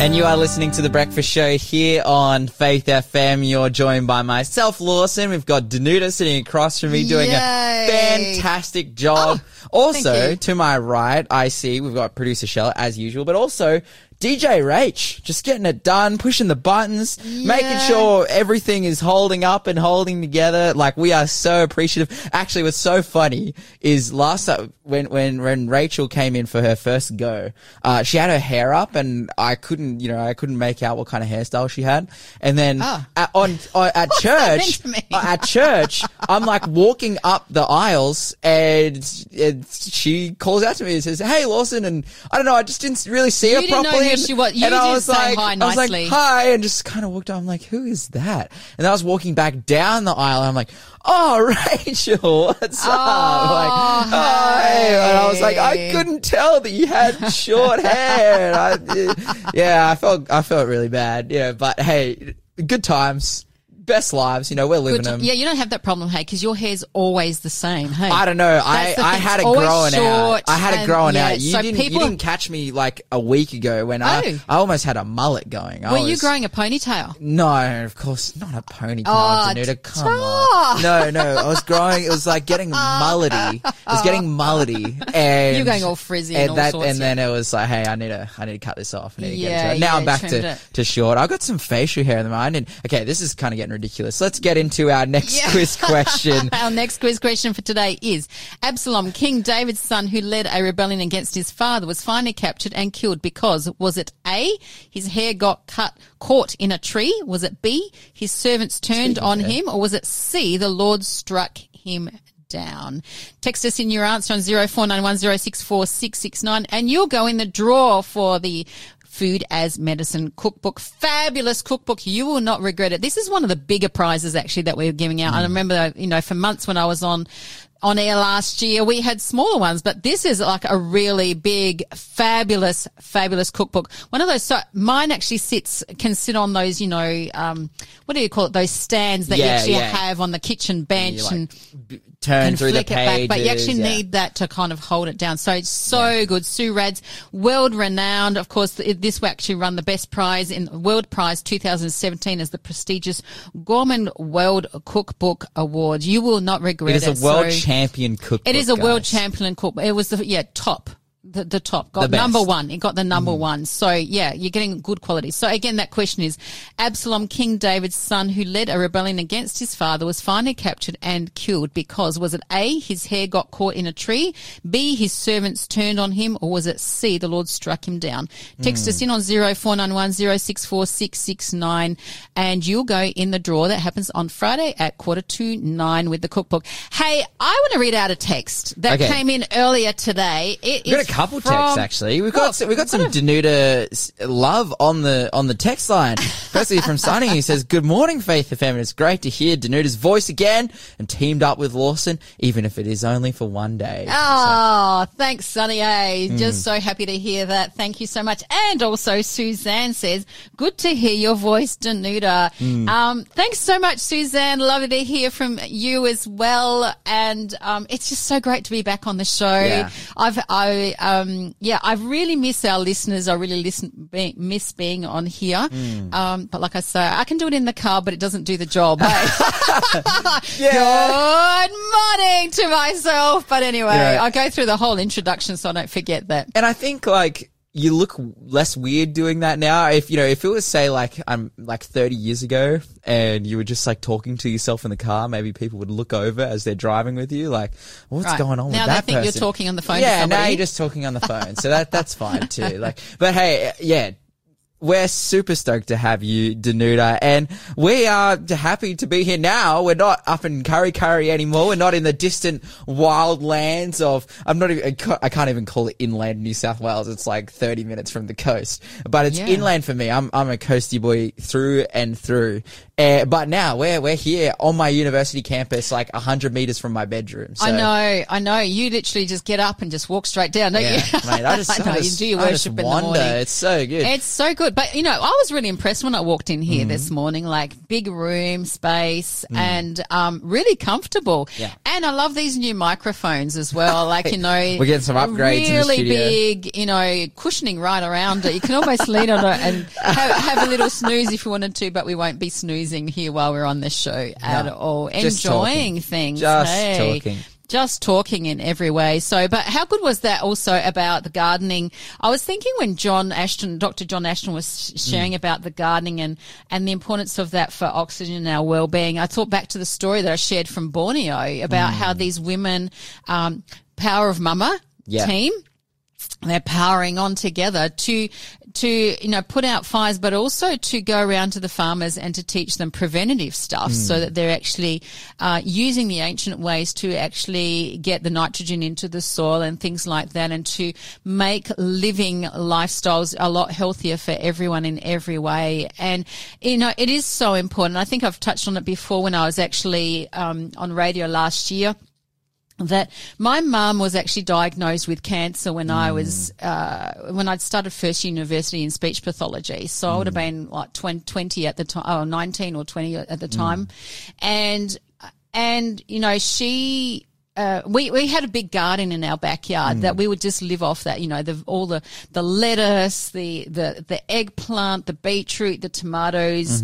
And you are listening to The Breakfast Show here on Faith FM. You're joined by myself, Lawson. We've got Danuta sitting across from me doing a fantastic job. Oh, also, to my right, I see we've got producer Shella as usual, but also DJ Rach, just getting it done, pushing the buttons, making sure everything is holding up and holding together. Like, we are so appreciative. Actually, what's so funny is last time when Rachel came in for her first go, she had her hair up and I couldn't make out what kind of hairstyle she had. And then at church, I'm like walking up the aisles and she calls out to me and says, "Hey, Lawson." And I don't know, I just didn't really see her properly. I was like, "Hi," and just kind of walked on. I'm like, "Who is that?" And I was walking back down the aisle, and I'm like, "Oh, Rachel, what's up?" Like, hey. And I was like, I couldn't tell that you had short hair. I felt really bad. Yeah, but hey, good times. Best lives, you know, we're living them. Yeah, you don't have that problem, hey, because your hair's always the same, hey. I don't know. I had it growing out. I had it growing out. You didn't catch me like a week ago when I almost had a mullet going. Were you growing a ponytail? No, of course not a ponytail, Danuta. Come on. No, I was growing. It was like getting mullety. And you're going all frizzy and all that, sorts. And then it was like, hey, I need to cut this off. I need to get it. Now I'm back to short. I got some facial hair in the mind. Okay, this is kind of getting ridiculous. Let's get into our next quiz question. Our next quiz question for today is, Absalom, King David's son who led a rebellion against his father, was finally captured and killed because, was it A, his hair got caught in a tree? Was it B, his servants turned on him? Or was it C, the Lord struck him down? Text us in your answer on 0491064669 and you'll go in the draw for the Food as Medicine Cookbook. Fabulous cookbook. You will not regret it. This is one of the bigger prizes actually that we were giving out. I remember, you know, for months when I was on air last year, we had smaller ones, but this is like a really big, fabulous, fabulous cookbook. One of those, so mine actually can sit on those, you know, what do you call it? Those stands that you actually have on the kitchen bench and turn through the pages. But you actually need that to kind of hold it down. So it's so good. Sue Rad's world renowned. Of course, this will actually run the best prize in World Prize 2017 as the prestigious Gourmet World Cookbook Award. You will not regret it. It is a world champion cookbook. It was the top, got the number one. So yeah, you're getting good quality. So again, that question is, Absalom, King David's son who led a rebellion against his father, was finally captured and killed because, was it A, his hair got caught in a tree, B, his servants turned on him, or was it C, the Lord struck him down? Text us in on 0491064669 and you'll go in the draw that happens on Friday at 8:45 with the cookbook. Hey, I want to read out a text that came in earlier today. Couple texts actually. We've got some Danuta love on the text line. Firstly from Sonny, who says, "Good morning, Faith FM. It's great to hear Danuta's voice again and teamed up with Lawson, even if it is only for one day." Oh, thanks, Sonny. Just so happy to hear that. Thank you so much. And also Suzanne says, "Good to hear your voice, Danuta." Thanks so much, Suzanne. Lovely to hear from you as well. And it's just so great to be back on the show. Yeah. I really miss our listeners. I really miss being on here. But like I say, I can do it in the car, but it doesn't do the job. Good morning to myself. But anyway, I go through the whole introduction so I don't forget that. And I think like you look less weird doing that now. If, you know, if it was say like, I'm like 30 years ago and you were just like talking to yourself in the car, maybe people would look over as they're driving with you. Like, what's going on now with that person? Now they think you're talking on the phone. Yeah, now you're just talking on the phone. So that's fine too. Like, but hey, we're super stoked to have you, Danuta, and we are happy to be here now. We're not up in Curry Curry anymore. We're not in the distant wild lands of, I can't even call it inland New South Wales. It's like 30 minutes from the coast, but it's inland for me. I'm a coasty boy through and through. But now we're here on my university campus, like 100 meters from my bedroom. So. I know. You literally just get up and just walk straight down, don't you? Mate, I just wander. It's so good. good. But, you know, I was really impressed when I walked in here this morning, like big room, space, and really comfortable. Yeah. And I love these new microphones as well. Like, you know, we're getting some upgrades in the studio. Really big, you know, cushioning right around it. You can almost lean on it and have a little snooze if you wanted to, but we won't be snoozing here while we're on this show at all. Enjoying things. Just talking. Just talking in every way. So, but how good was that also about the gardening? I was thinking when John Ashton, Dr. John Ashton was sharing about the gardening and the importance of that for oxygen and our well-being, I thought back to the story that I shared from Borneo about how these women, Power of Mama team, they're powering on together to, you know, put out fires, but also to go around to the farmers and to teach them preventative stuff so that they're actually using the ancient ways to actually get the nitrogen into the soil and things like that, and to make living lifestyles a lot healthier for everyone in every way. And, you know, it is so important. I think I've touched on it before when I was actually on radio last year, that my mum was actually diagnosed with cancer when I was, when I'd started first university in speech pathology. So I would have been like 20 at the time, or 19 or 20 at the time. And, you know, she, we had a big garden in our backyard that we would just live off that, you know, all the lettuce, the eggplant, the beetroot, the tomatoes,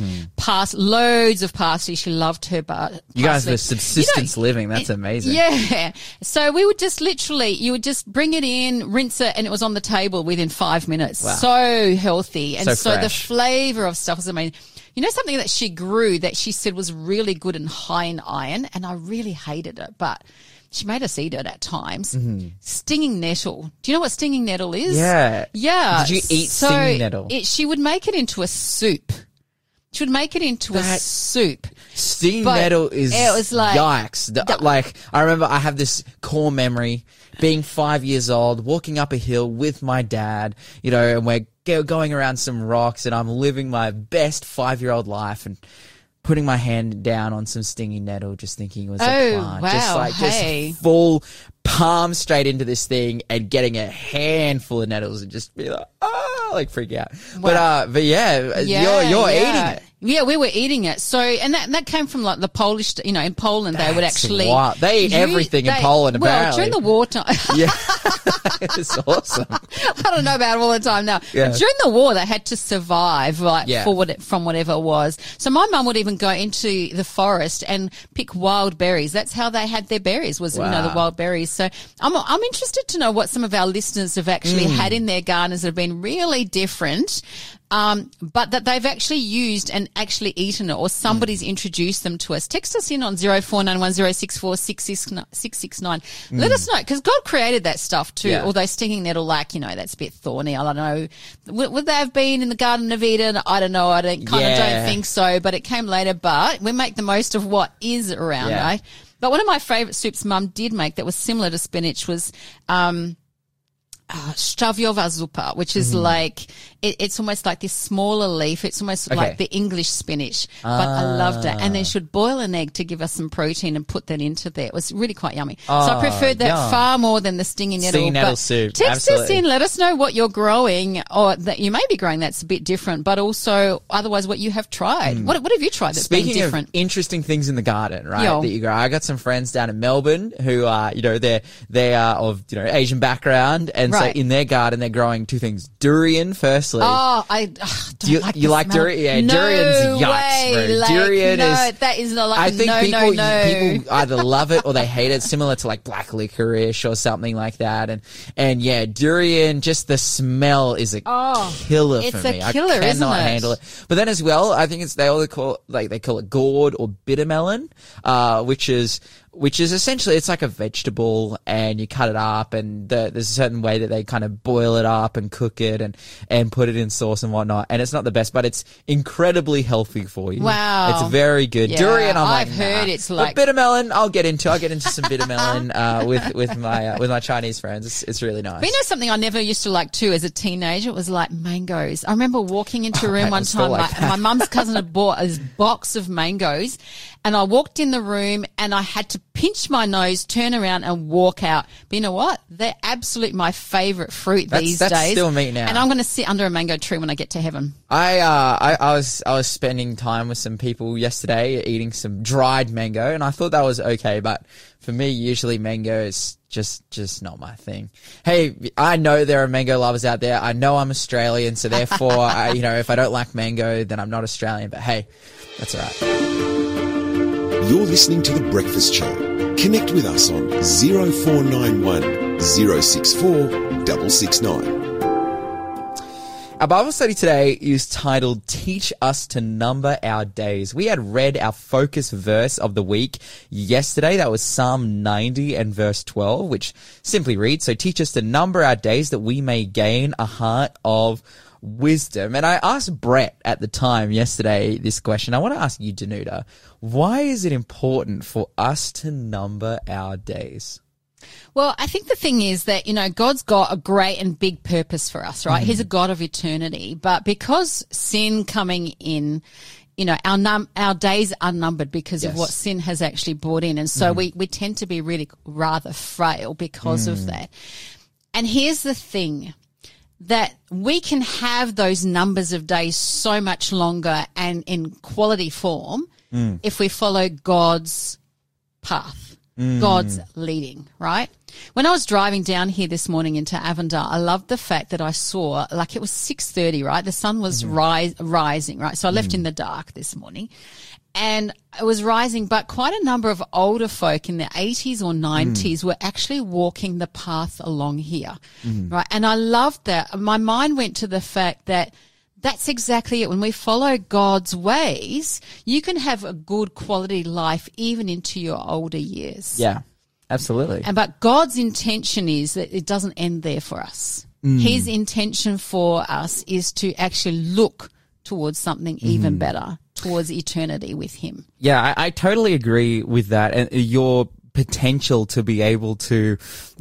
loads of parsley. She loved her parsley. You guys were subsistence living. That's amazing. Yeah. So we would just literally, you would just bring it in, rinse it, and it was on the table within 5 minutes. Wow. So healthy. And so the flavor of stuff was amazing. You know, something that she grew that she said was really good and high in iron, and I really hated it, but she made us eat it at times. Stinging nettle. Do you know what stinging nettle is? Yeah. Yeah. Did you eat stinging nettle? She would make it into a soup. She would make it into a soup. Stinging nettle is, it was like, yikes. Like, I remember I have this core memory being 5 years old, walking up a hill with my dad, you know, and we're going around some rocks, and I'm living my best 5-year-old life, and putting my hand down on some stinging nettle, just thinking it was a plant. Wow, just like just full palm straight into this thing and getting a handful of nettles and just be like, oh, like freak out. Wow. But you're eating it. Yeah, we were eating it. So, and that came from like the Polish, you know, in Poland. That's they would actually. Wild. They eat everything in Poland, apparently. Well, during the war time. Yeah. It's awesome. I don't know about it all the time now. Yeah. During the war, they had to survive, like, from whatever it was. So my mum would even go into the forest and pick wild berries. That's how they had their berries, was, you know, the wild berries. So I'm interested to know what some of our listeners have actually had in their gardens that have been really different. But that they've actually used and actually eaten it, or somebody's introduced them to us. Text us in on 0491 064 669. Let us know, because God created that stuff too. Yeah. Although stinging nettle, like, you know, that's a bit thorny. I don't know. Would they have been in the Garden of Eden? I don't know. I don't think so, but it came later. But we make the most of what is around, right? But one of my favourite soups Mum did make that was similar to spinach was, Stravjova zupa, which is like it's almost like this smaller leaf. It's almost like the English spinach, but I loved it. And then she would boil an egg to give us some protein and put that into there. It was really quite yummy. So I preferred that far more than the stinging nettle. Stinging nettle soup. Text us in. Let us know what you're growing, or that you may be growing that's a bit different, but also otherwise what you have tried. What have you tried that's been different? Speaking of interesting things in the garden, right? That you grow. I got some friends down in Melbourne who are, you know, they are of, you know, Asian background, and so in their garden, they're growing two things. Durian, firstly. Oh, I don't you like durian? Yeah, no durian's yikes, bro. Like, durian is... that is not like... I think people either love it or they hate it, similar to like black licorice or something like that. And yeah, durian, just the smell is a killer for me. It's a killer, isn't it? I cannot handle it. But then as well, I think they call it gourd or bitter melon, which is essentially, it's like a vegetable, and you cut it up, and there's a certain way that they kind of boil it up and cook it and put it in sauce and whatnot. And it's not the best, but it's incredibly healthy for you. Wow. It's very good. Yeah, durian, I've heard it's like... But bitter melon, I'll get into some bitter melon, with my Chinese friends. It's really nice. But you know something I never used to like too as a teenager? It was like mangoes. I remember walking into a room one time, my mum's cousin had bought a box of mangoes, and I walked in the room and I had to pinch my nose, turn around and walk out. But you know what? They're absolutely my favourite fruit these days. Still me now. And I'm going to sit under a mango tree when I get to heaven. I was spending time with some people yesterday eating some dried mango, and I thought that was okay, but for me, usually mango is just not my thing. Hey, I know there are mango lovers out there. I know I'm Australian, so therefore, if I don't like mango, then I'm not Australian. But hey, that's all right. You're listening to The Breakfast Show. Connect with us on 0491 064 669. Our Bible study today is titled, Teach Us to Number Our Days. We had read our focus verse of the week yesterday. That was Psalm 90 and verse 12, which simply reads, so teach us to number our days that we may gain a heart of wisdom. And I asked Brett at the time yesterday this question. I want to ask you, Danuta, why is it important for us to number our days? Well, I think the thing is that, God's got a great and big purpose for us, right? Mm. He's a God of eternity. But because sin coming in, our days are numbered because of what sin has actually brought in. And so we tend to be really rather frail because of that. And here's the thing, that we can have those numbers of days so much longer and in quality form if we follow God's path. God's leading, right? When I was driving down here this morning into Avondar, I loved the fact that I saw, it was 6:30, right? The sun was rising, right? So I left in the dark this morning and it was rising, but quite a number of older folk in their 80s or 90s were actually walking the path along here, right? And I loved that. My mind went to the fact that that's exactly it. When we follow God's ways, you can have a good quality life even into your older years. Yeah, absolutely. But God's intention is that it doesn't end there for us. His intention for us is to actually look towards something even better, towards eternity with him. Yeah, I totally agree with that. And your potential to be able to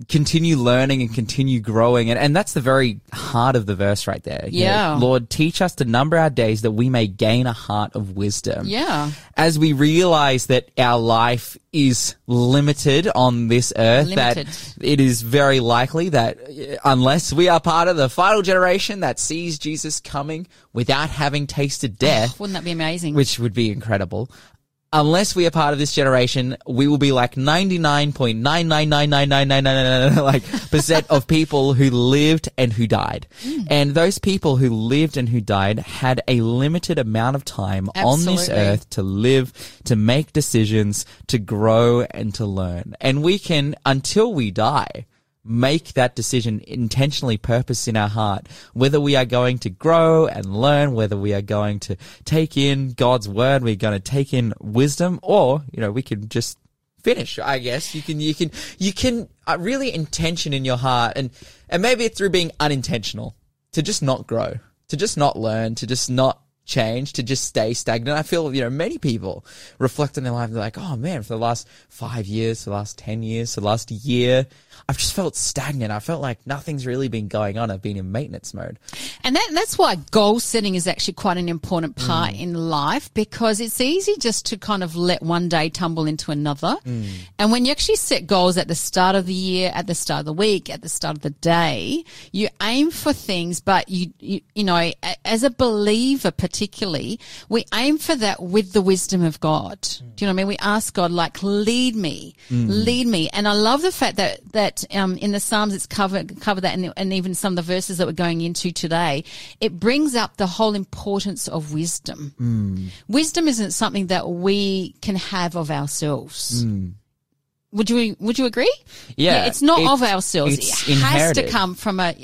continue learning and continue growing. And that's the very heart of the verse right there. Yeah. Lord, teach us to number our days that we may gain a heart of wisdom. Yeah. As we realize that our life is limited on this earth, that it is very likely that unless we are part of the final generation that sees Jesus coming without having tasted death. Oh, wouldn't that be amazing? Which would be incredible. Unless we are part of this generation, we will be like 99.9999999 % of people who lived and who died. And those people who lived and who died had a limited amount of time on this earth to live, to make decisions, to grow and to learn. And we can, until we die, make that decision intentionally purposed in our heart, whether we are going to grow and learn, whether we are going to take in God's word, we're going to take in wisdom, or, we can just finish, I guess. You can really intention in your heart and maybe it's through being unintentional to just not grow, to just not learn, to just not change, to just stay stagnant. I feel, many people reflect on their life and they're like, oh man, for the last 5 years, for the last 10 years, for the last year, I've just felt stagnant. I felt like nothing's really been going on. I've been in maintenance mode. And that's why goal setting is actually quite an important part in life, because it's easy just to kind of let one day tumble into another. And when you actually set goals at the start of the year, at the start of the week, at the start of the day, you aim for things, but you as a believer particularly, we aim for that with the wisdom of God. Do you know what I mean? We ask God, lead me. And I love the fact that in the Psalms it's covered that, and even some of the verses that we're going into today, it brings up the whole importance of wisdom. Wisdom isn't something that we can have of ourselves. Would you agree? Yeah, it's not of ourselves. It has to come from a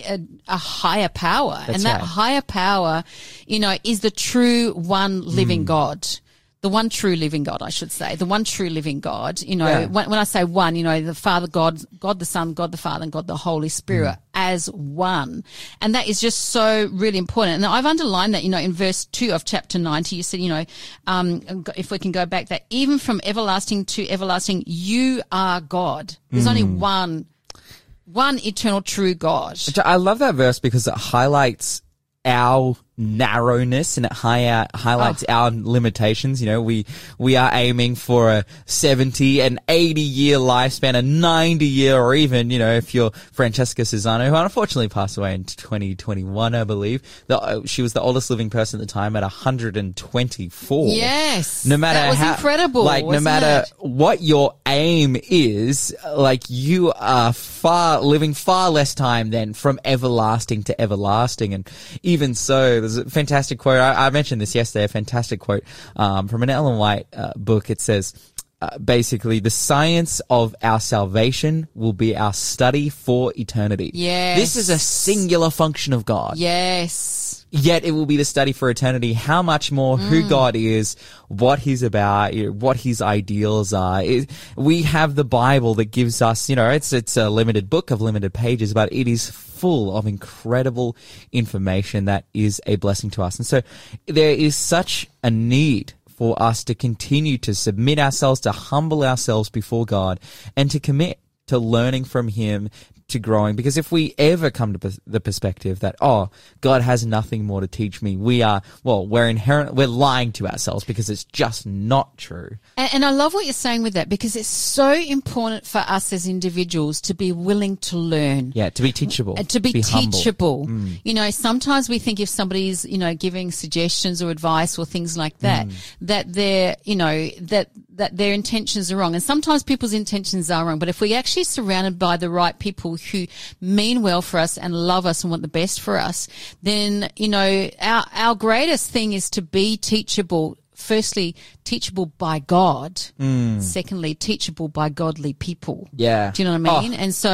higher power. And that higher power, is the true one living God. The one true living God, I should say. The one true living God, when I say one, the Father, God the Son, God the Father, and God the Holy Spirit as one. And that is just so really important. And I've underlined that, in verse 2 of chapter 90, you said, if we can go back, that even from everlasting to everlasting, you are God. There's only one eternal true God. I love that verse because it highlights our narrowness, and it highlights our limitations. You know, we are aiming for a 70, an 80-year lifespan, a 90-year, or even, you know, if you're Francesca Susano, who unfortunately passed away in 2021, I believe, she was the oldest living person at the time at 124. Yes, no matter that was how incredible. Like, no matter what your aim is, like, you are living far less time than from everlasting to everlasting. And even so, there's a fantastic quote. I mentioned this yesterday, a fantastic quote from an Ellen White book. It says, basically, the science of our salvation will be our study for eternity. Yes. This is a singular function of God. Yes. Yet it will be the study for eternity. How much more who God is, what he's about, what his ideals are. We have the Bible that gives us, you know, it's a limited book of limited pages, but it is full of incredible information that is a blessing to us. And so there is such a need for us to continue to submit ourselves, to humble ourselves before God, and to commit to learning from him, to growing. Because if we ever come to the perspective that, oh, God has nothing more to teach me, we're lying to ourselves, because it's just not true. And I love what you're saying with that, because it's so important for us as individuals to be willing to learn. Yeah, to be teachable. To be teachable. Mm. You know, sometimes we think if somebody's, you know, giving suggestions or advice or things like that, that they're, you know, that their intentions are wrong. And sometimes people's intentions are wrong. But if we're actually surrounded by the right people who mean well for us and love us and want the best for us, then, you know, our greatest thing is to be teachable. Firstly, teachable by God. Secondly, teachable by godly people. Yeah. Do you know what I mean? Oh. And so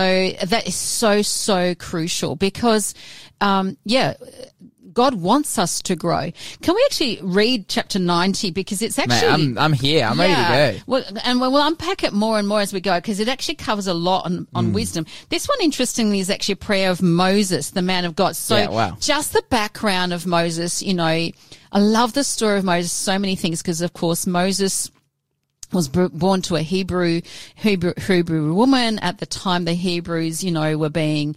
that is so, so crucial, because, God wants us to grow. Can we actually read chapter 90? Because it's actually... Mate, I'm here. I'm ready to go. Well, and we'll unpack it more and more as we go, because it actually covers a lot on wisdom. This one, interestingly, is actually a prayer of Moses, the man of God. So just the background of Moses, you know, I love the story of Moses, so many things, because, of course, Moses was born to a Hebrew woman. At the time, the Hebrews, you know, were being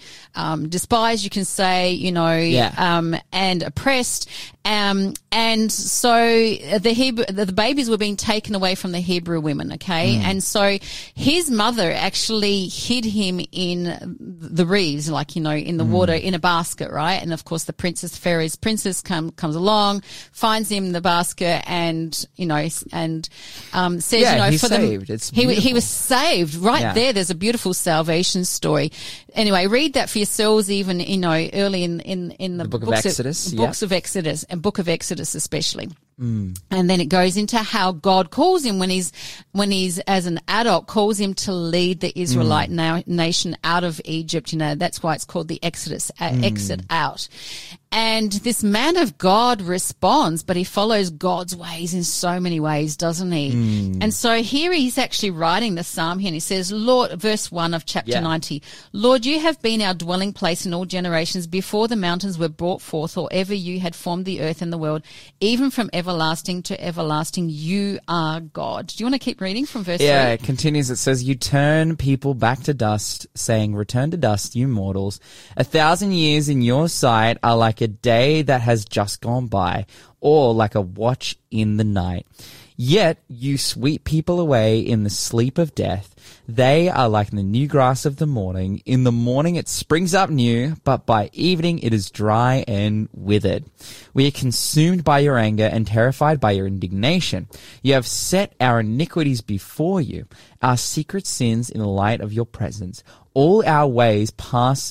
despised, you can say, you know, and oppressed. And so the babies were being taken away from the Hebrew women, okay? And so his mother actually hid him in the reeds, like, you know, in the water, in a basket, right? And of course, the princess, Pharaoh's princess comes along, finds him in the basket, and, you know, and says, yeah, you know, he was saved right there. There's a beautiful salvation story. Anyway, read that for yourselves, even, you know, early in the books of Exodus, especially. And then it goes into how God calls him when he's as an adult, calls him to lead the Israelite nation out of Egypt. You know, that's why it's called the Exodus, exit out. And this man of God responds, but he follows God's ways in so many ways, doesn't he? And so here he's actually writing the psalm here, and he says, Lord, verse 1 of chapter 90, Lord, you have been our dwelling place in all generations, before the mountains were brought forth, or ever you had formed the earth and the world, even from everlasting to everlasting, you are God. Do you want to keep reading from verse 3? Yeah, it continues. It says, you turn people back to dust, saying, return to dust, you mortals. 1,000 years in your sight are like a day that has just gone by, or like a watch in the night. Yet you sweep people away in the sleep of death. They are like the new grass of the morning. In the morning it springs up new, but by evening it is dry and withered. We are consumed by your anger and terrified by your indignation. You have set our iniquities before you, our secret sins in the light of your presence. All our days, pass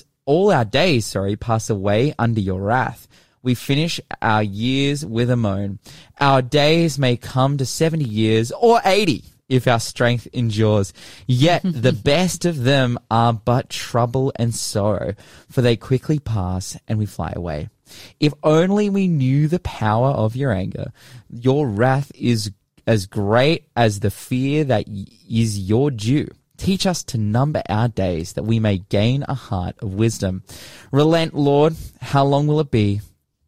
away under your wrath. We finish our years with a moan. Our days may come to 70 years or 80 if our strength endures. Yet the best of them are but trouble and sorrow, for they quickly pass and we fly away. If only we knew the power of your anger. Your wrath is as great as the fear that is your due. Teach us to number our days, that we may gain a heart of wisdom. Relent, Lord, how long will it be?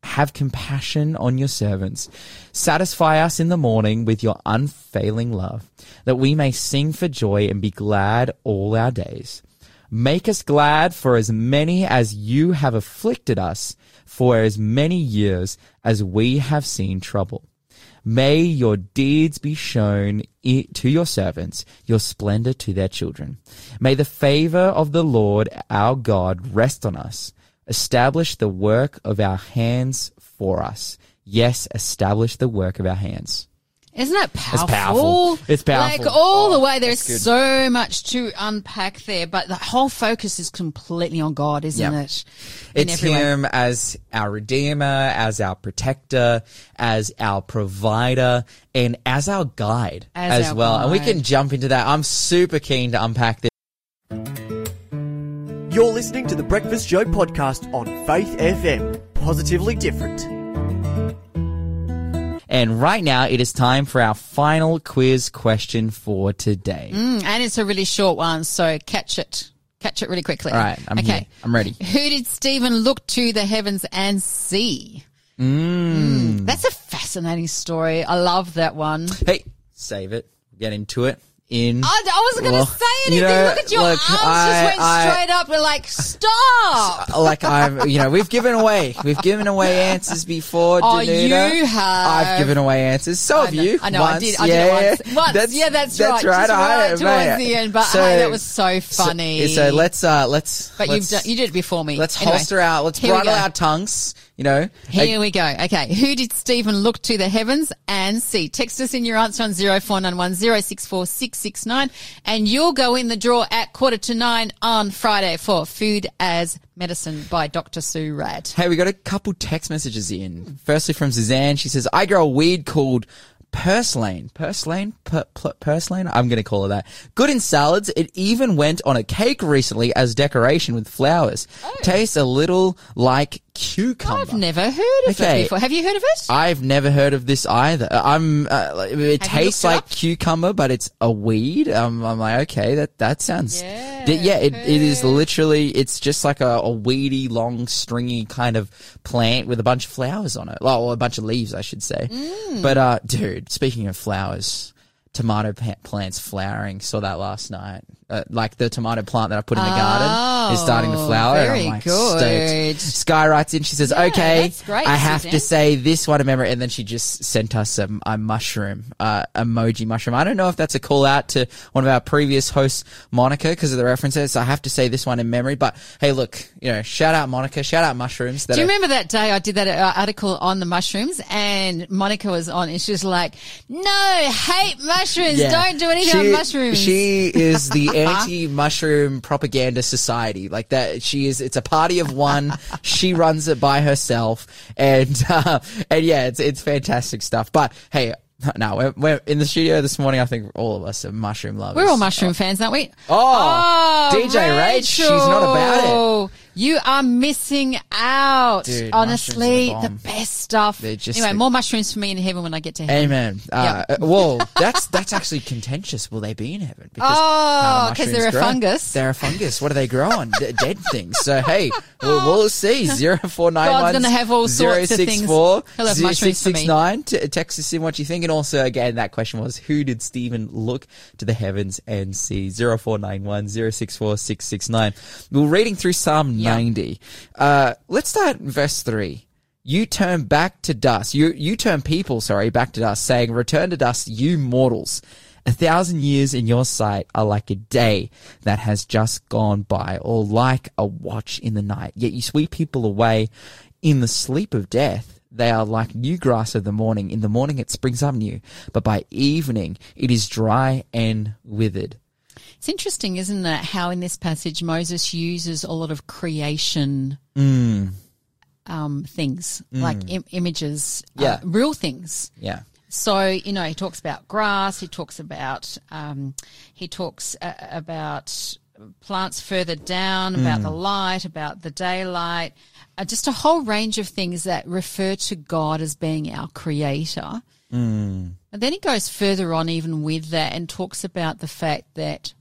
Have compassion on your servants. Satisfy us in the morning with your unfailing love, that we may sing for joy and be glad all our days. Make us glad for as many as you have afflicted us, for as many years as we have seen trouble. May your deeds be shown to your servants, your splendor to their children. May the favor of the Lord our God rest on us. Establish the work of our hands for us. Yes, establish the work of our hands. Isn't that powerful? It's powerful. It's powerful. Like all the way, there's so much to unpack there, but the whole focus is completely on God, isn't it? It's Him as our Redeemer, as our Protector, as our Provider, and as our Guide as well. And we can jump into that. I'm super keen to unpack this. You're listening to The Breakfast Show podcast on Faith FM. Positively different. And right now, it is time for our final quiz question for today. And it's a really short one, so catch it really quickly. All right, I'm here. I'm ready. Who did Stephen look to the heavens and see? That's a fascinating story. I love that one. Hey, save it. Get into it. I wasn't going to say anything. Look at your arms just went straight up. We're like, stop. We've given away. We've given away answers before, Danuta. You have. I've given away answers. So have you. I know, once. I did. I did it once. That's right. Towards the end. But that was so funny. So let's. But you did it before me. Let's holster out. Let's bridle our tongues. Here we go. Okay. Who did Stephen look to the heavens and see? Text us in your answer on 0491 064 669, and you'll go in the draw at 9:15 on Friday for Food as Medicine by Dr. Sue Rad. Hey, we got a couple text messages in. Firstly from Suzanne. She says, I grow a weed called purslane. I'm going to call it that. Good in salads. It even went on a cake recently as decoration with flowers. Oh. Tastes a little like cucumber. I've never heard of it before. Have you heard of it? I've never heard of this either. It tastes like cucumber, but it's a weed. I'm like, okay, that sounds. It is literally. It's just like a weedy, long, stringy kind of plant with a bunch of flowers on it, or a bunch of leaves, I should say. But dude, speaking of flowers. Tomato plants flowering. Saw that last night. The tomato plant that I put in the garden is starting to flower. Very good. Stoked. Sky writes in. She says, okay, that's great, I have to say this one, a memory. And then she just sent us a mushroom, emoji mushroom. I don't know if that's a call out to one of our previous hosts, Monica, because of the references. So I have to say this one in memory. But hey, look, shout out Monica, shout out mushrooms. Do you remember that day I did that article on the mushrooms and Monica was on and she was like, no, hate mushrooms. Don't do anything on mushrooms. She is the anti-mushroom propaganda society. Like that, she is. It's a party of one. She runs it by herself, and yeah, it's fantastic stuff. But hey. No, we're in the studio this morning. I think all of us are mushroom lovers. We're all mushroom fans, aren't we? Oh, DJ Rach, she's not about it. You are missing out. Dude, honestly, the best stuff. More mushrooms for me in heaven when I get to heaven. Amen. Well, that's actually contentious. Will they be in heaven? Because they're a fungus. They're a fungus. What do they grow on? Dead things. So hey, we'll see. 0491 God's going to have all sorts of things. 064 0669. Text us in what you think. Also, again, that question was, who did Stephen look to the heavens and see? 0491 064 669. We're reading through Psalm 90. Let's start in verse 3. You turn back to dust. You turn people, back to dust, saying, return to dust, you mortals. 1,000 years in your sight are like a day that has just gone by, or like a watch in the night. Yet you sweep people away in the sleep of death. They are like new grass of the morning. In the morning it springs up new, but by evening it is dry and withered. It's interesting, isn't it, how in this passage Moses uses a lot of creation things, like images, real things. Yeah. So, he talks about grass, he talks about plants further down, about the light, about the daylight, just a whole range of things that refer to God as being our creator. And then he goes further on even with that and talks about the fact that,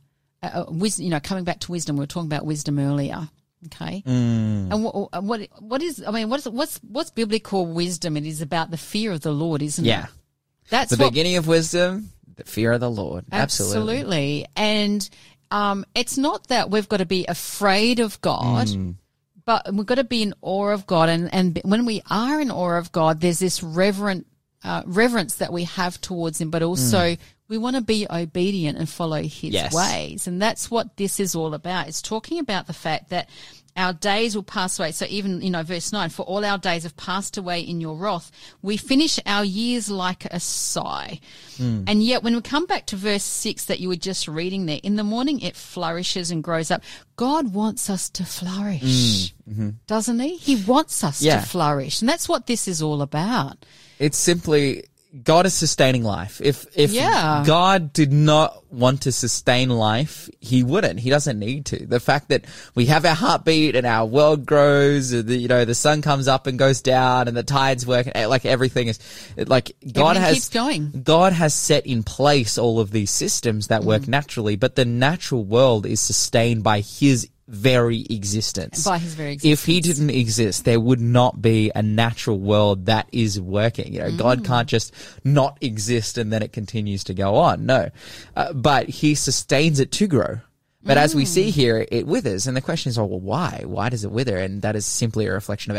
coming back to wisdom, we were talking about wisdom earlier. Okay. And what's biblical wisdom? It is about the fear of the Lord, isn't it? Yeah. That's the beginning of wisdom, the fear of the Lord. Absolutely. And It's not that we've got to be afraid of God, but we've got to be in awe of God. And when we are in awe of God, there's this reverence that we have towards him, but also we want to be obedient and follow his ways. And that's what this is all about. It's talking about the fact that our days will pass away. So even, you know, verse 9, for all our days have passed away in your wrath. We finish our years like a sigh. And yet when we come back to verse 6 that you were just reading there, in the morning it flourishes and grows up. God wants us to flourish, doesn't he? He wants us to flourish. And that's what this is all about. It's simply God is sustaining life. If God did not want to sustain life, he wouldn't. He doesn't need to. The fact that we have our heartbeat and our world grows, the, you know, the sun comes up and goes down and the tides work, like everything is, like God has set in place all of these systems that work naturally, but the natural world is sustained by his very existence. By his very existence. If he didn't exist, there would not be a natural world that is working. You know, God can't just not exist and then it continues to go on. No. But he sustains it to grow. But as we see here, it withers. And the question is, oh, well, why? Why does it wither? And that is simply a reflection of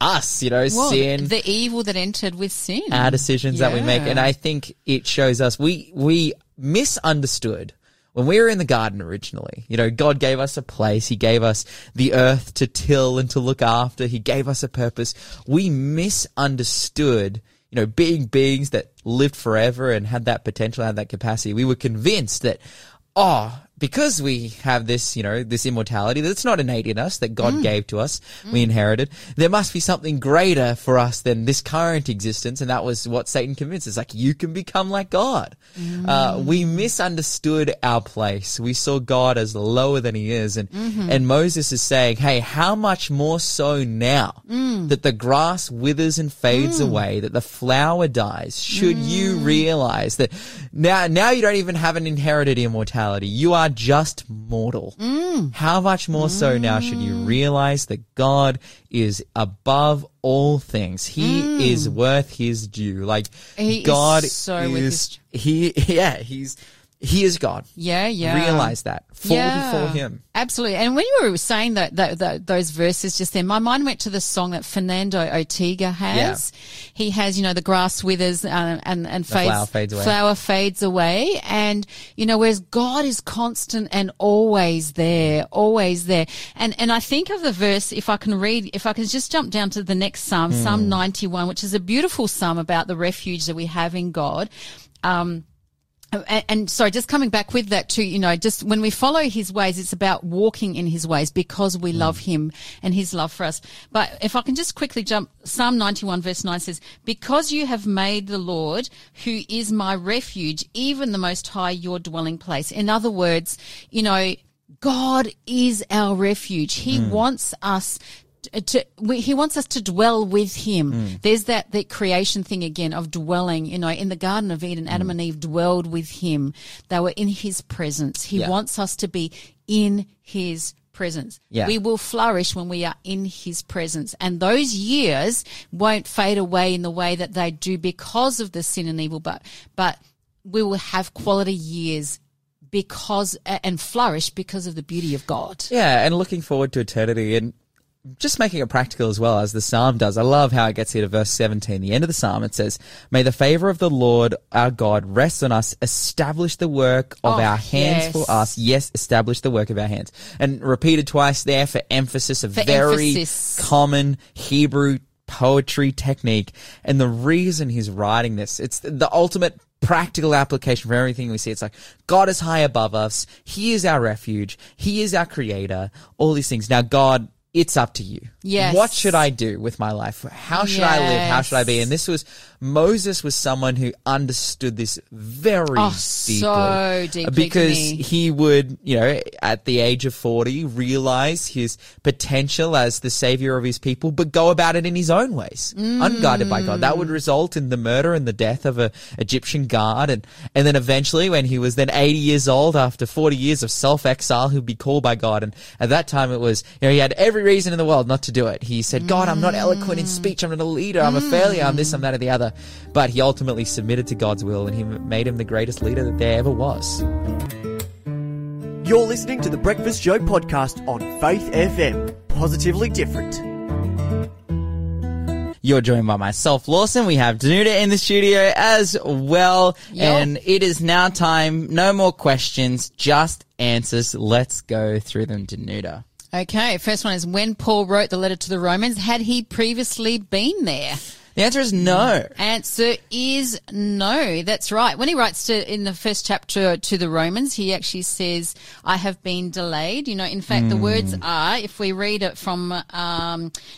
us, you know, sin. The evil that entered with sin. Our decisions that we make. And I think it shows us we misunderstood. When we were in the garden originally, you know, God gave us a place. He gave us the earth to till and to look after. He gave us a purpose. We misunderstood, you know, being beings that lived forever and had that potential, had that capacity. We were convinced that, because we have this, you know, this immortality that's not innate in us, that God gave to us, we inherited, there must be something greater for us than this current existence. And that was what Satan convinced us, like, you can become like God. We misunderstood our place. We saw God as lower than he is. And and Moses is saying, hey, how much more so now that the grass withers and fades away, that the flower dies, should you realize that now you don't even have an inherited immortality. You are just mortal. How much more so now should you realize that God is above all things? He is worth his due. Like he is God. Realize that. Fall before him. Absolutely. And when you were saying that those verses just then, my mind went to the song that Fernando Ortega has. He has, you know, the grass withers and fades. Flower fades away. And, you know, whereas God is constant and always there. And I think of the verse, if I can just jump down to the next Psalm, Psalm 91, which is a beautiful Psalm about the refuge that we have in God. And sorry, just coming back with that too, you know, just when we follow his ways, it's about walking in his ways because we love him and his love for us. But if I can just quickly jump, Psalm 91 verse 9 says, because you have made the Lord, who is my refuge, even the Most High, your dwelling place. In other words, you know, God is our refuge. He wants us to dwell with him. There's that creation thing again of dwelling, you know, in the Garden of Eden, Adam and Eve dwelled with him. They were in his presence. He wants us to be in his presence. We will flourish when we are in his presence. And those years won't fade away in the way that they do because of the sin and evil, but we will have quality years and flourish because of the beauty of God. Yeah, and looking forward to eternity and just making it practical as well as the psalm does. I love how it gets here to verse 17. The end of the psalm, it says, may the favor of the Lord our God rest on us, establish the work of our hands for us. Yes, establish the work of our hands. And repeated twice there for emphasis, common Hebrew poetry technique. And the reason he's writing this, it's the ultimate practical application for everything we see. It's like God is high above us. He is our refuge. He is our creator. All these things. Now, God, it's up to you. Yes. What should I do with my life? How should I live? How should I be? And this was, Moses was someone who understood this very deeply. So deeply. Because he would, you know, at the age of 40, realize his potential as the savior of his people, but go about it in his own ways, unguided by God. That would result in the murder and the death of an Egyptian guard. And then eventually, when he was then 80 years old, after 40 years of self-exile, he'd be called by God. And at that time, it was, you know, he had every reason in the world not to do it. He said, God, I'm not eloquent in speech. I'm not a leader. I'm a failure. I'm this, I'm that, or the other. But he ultimately submitted to God's will, and he made him the greatest leader that there ever was. You're listening to the Breakfast Show podcast on Faith FM. Positively different. You're joined by myself, Lawson. We have Danuta in the studio as well. Yep. And it is now time. No more questions, just answers. Let's go through them, Danuta. Okay, first one is, when Paul wrote the letter to the Romans, had he previously been there? The answer is no. Answer is no. That's right. When he writes to, in the first chapter to the Romans, he actually says, I have been delayed. You know, in fact, the words are, if we read it from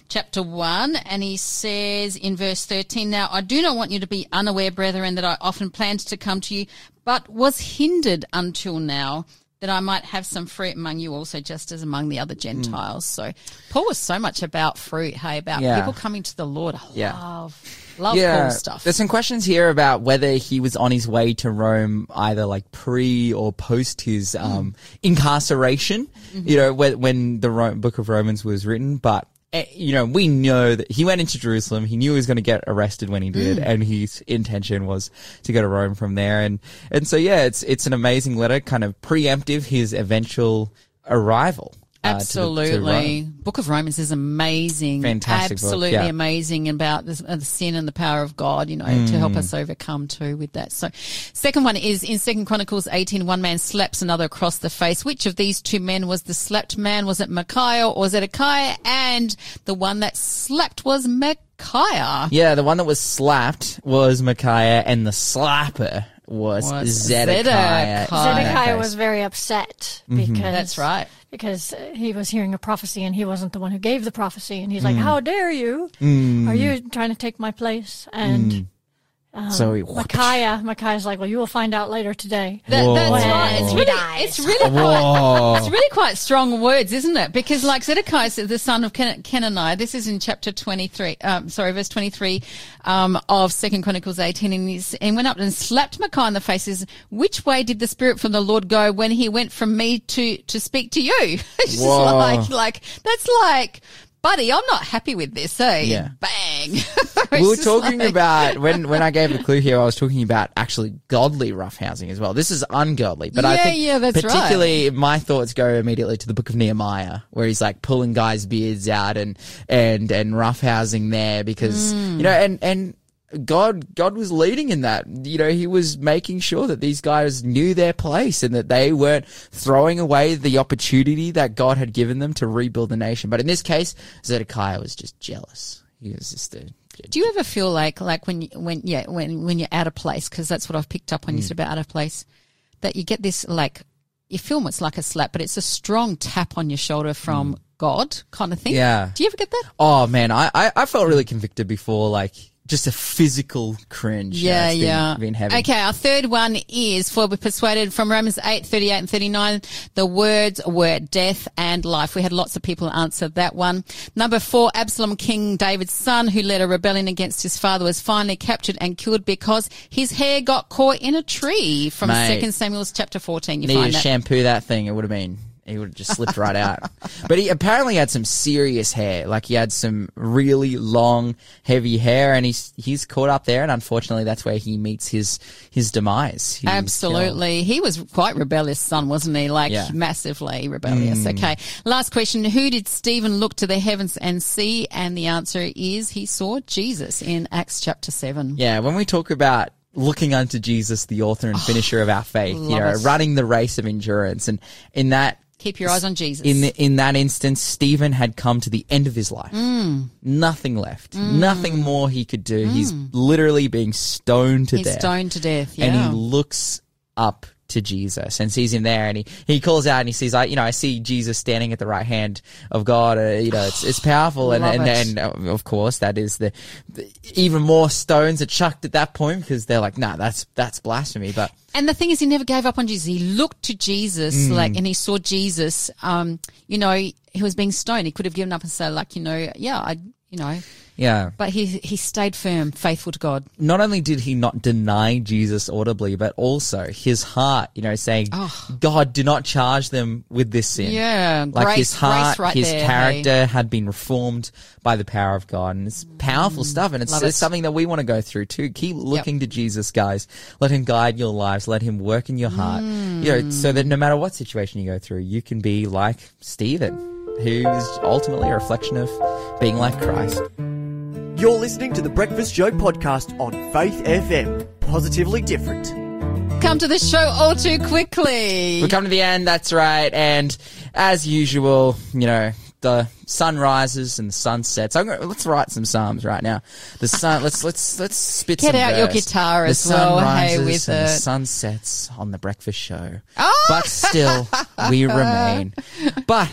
chapter 1, and he says in verse 13, now, I do not want you to be unaware, brethren, that I often planned to come to you, but was hindered until now, that I might have some fruit among you also, just as among the other Gentiles. So Paul was so much about fruit, hey, about people coming to the Lord. I love Paul's stuff. There's some questions here about whether he was on his way to Rome either like pre or post his incarceration, you know, when the Book of Romans was written. But, you know, we know that he went into Jerusalem. He knew he was going to get arrested when he did, and his intention was to go to Rome from there. And so, yeah, it's an amazing letter, kind of preemptive his eventual arrival. Absolutely. To Rome. Book of Romans is amazing. Fantastic. Absolutely book, amazing about the sin and the power of God, you know, to help us overcome too with that. So second one is in Second Chronicles 18, one man slaps another across the face. Which of these two men was the slapped man? Was it Micaiah or Zedekiah? And the one that slapped was Micaiah. Yeah, the one that was slapped was Micaiah, and the slapper was Zedekiah. Zedekiah was very upset because that's right, because he was hearing a prophecy and he wasn't the one who gave the prophecy, and he's like, "How dare you? Are you trying to take my place?" And so Micaiah's like, "Well, you will find out later today." That's right. It's really quite strong words, isn't it? Because like Zedekiah, the son of Kenaniah, this is in chapter 23, verse 23 of Second Chronicles 18, and went up and slapped Micaiah in the face. Says, which way did the Spirit from the Lord go when he went from me to speak to you? It's just like that's like, buddy, I'm not happy with this, eh? Yeah. Bang. We were talking about, when I gave the clue here, I was talking about actually godly roughhousing as well. This is ungodly. But I think particularly my thoughts go immediately to the book of Nehemiah, where he's like pulling guys' beards out and roughhousing there because, you know, and God was leading in that. You know, he was making sure that these guys knew their place and that they weren't throwing away the opportunity that God had given them to rebuild the nation. But in this case, Zedekiah was just jealous. He was just a... Do you ever feel like when you're out of place, because that's what I've picked up when you said about out of place, that you get this like, you feel it's like a slap, but it's a strong tap on your shoulder from God kind of thing? Yeah. Do you ever get that? Oh, man, I felt really convicted before, like... Just a physical cringe. Yeah, been having. Okay, our third one is, for we're persuaded from Romans 8, 38 and 39, the words were death and life. We had lots of people answer that one. Number 4, Absalom, King David's son, who led a rebellion against his father, was finally captured and killed because his hair got caught in a tree from 2 Samuel chapter 14. You need to shampoo that thing, it would have been... He would have just slipped right out. But he apparently had some serious hair. Like, he had some really long, heavy hair, and he's caught up there, and unfortunately that's where he meets his demise. Absolutely. He was quite rebellious son, wasn't he? Like, massively rebellious. Okay. Last question. Who did Stephen look to the heavens and see? And the answer is he saw Jesus in Acts chapter 7. Yeah, when we talk about looking unto Jesus, the author and finisher of our faith, you know, running the race of endurance, and in that, keep your eyes on Jesus. In that instance, Stephen had come to the end of his life. Nothing left. Nothing more he could do. He's literally being stoned to death. Stoned to death, yeah. And he looks up to Jesus and sees him there, and he calls out and he sees, I see Jesus standing at the right hand of God. You know, it's powerful. And of course, that is the even more stones are chucked at that point, because they're like, nah, that's blasphemy. But and the thing is, he never gave up on Jesus. He looked to Jesus, and he saw Jesus. You know, he was being stoned. He could have given up and said, like, you know, yeah, I. you know. Yeah. But he stayed firm, faithful to God. Not only did he not deny Jesus audibly, but also his heart, you know, saying, God, do not charge them with this sin. Yeah. Like grace, his heart, right his there, character had been reformed by the power of God. And it's powerful stuff. And it's something that we want to go through too. Keep looking to Jesus, guys. Let him guide your lives. Let him work in your heart, you know, so that no matter what situation you go through, you can be like Stephen, who's ultimately a reflection of being like Christ. You're listening to The Breakfast Show podcast on Faith FM. Positively different. Come to the show all too quickly. We've come to the end, that's right. And as usual, you know, the sun rises and the sun sets. Let's write some psalms right now. The sun. Let's spit some verse. Get out your guitar as well. Hey, with it. The sun rises and the sun sets on The Breakfast Show. Oh! But still, we remain. But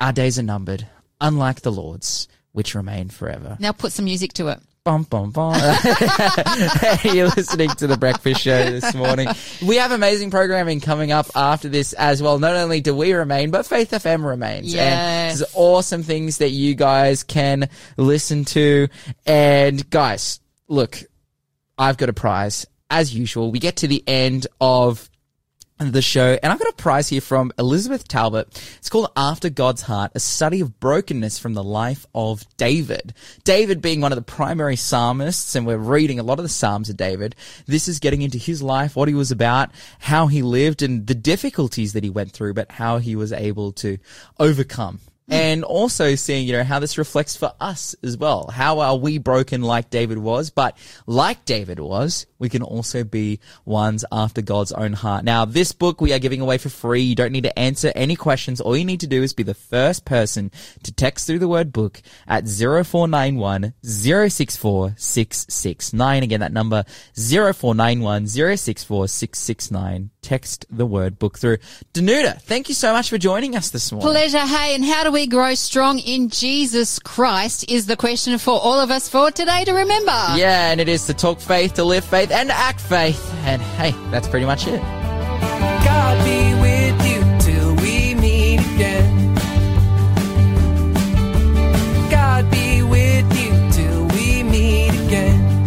our days are numbered, unlike the Lord's, which remain forever. Now put some music to it. Bum, bum, bum. Hey, you're listening to The Breakfast Show this morning. We have amazing programming coming up after this as well. Not only do we remain, but Faith FM remains. Yes. And there's awesome things that you guys can listen to. And guys, look, I've got a prize. As usual, we get to the end of the show, and I've got a prize here from Elizabeth Talbot. It's called After God's Heart, a study of brokenness from the life of David. David being one of the primary psalmists, and we're reading a lot of the Psalms of David. This is getting into his life, what he was about, how he lived, and the difficulties that he went through, but how he was able to overcome. And also seeing, you know, how this reflects for us as well. How are we broken like David was? But like David was, we can also be ones after God's own heart. Now, this book we are giving away for free. You don't need to answer any questions. All you need to do is be the first person to text through the word book at 0491 064 669. Again, that number 0491 064 669. Text the word book through. Danuta, thank you so much for joining us this morning. Pleasure. Hey, and how do we grow strong in Jesus Christ is the question for all of us for today to remember. Yeah, and it is to talk faith, to live faith, and to act faith. And hey, that's pretty much it. God be with you till we meet again. God be with you till we meet again.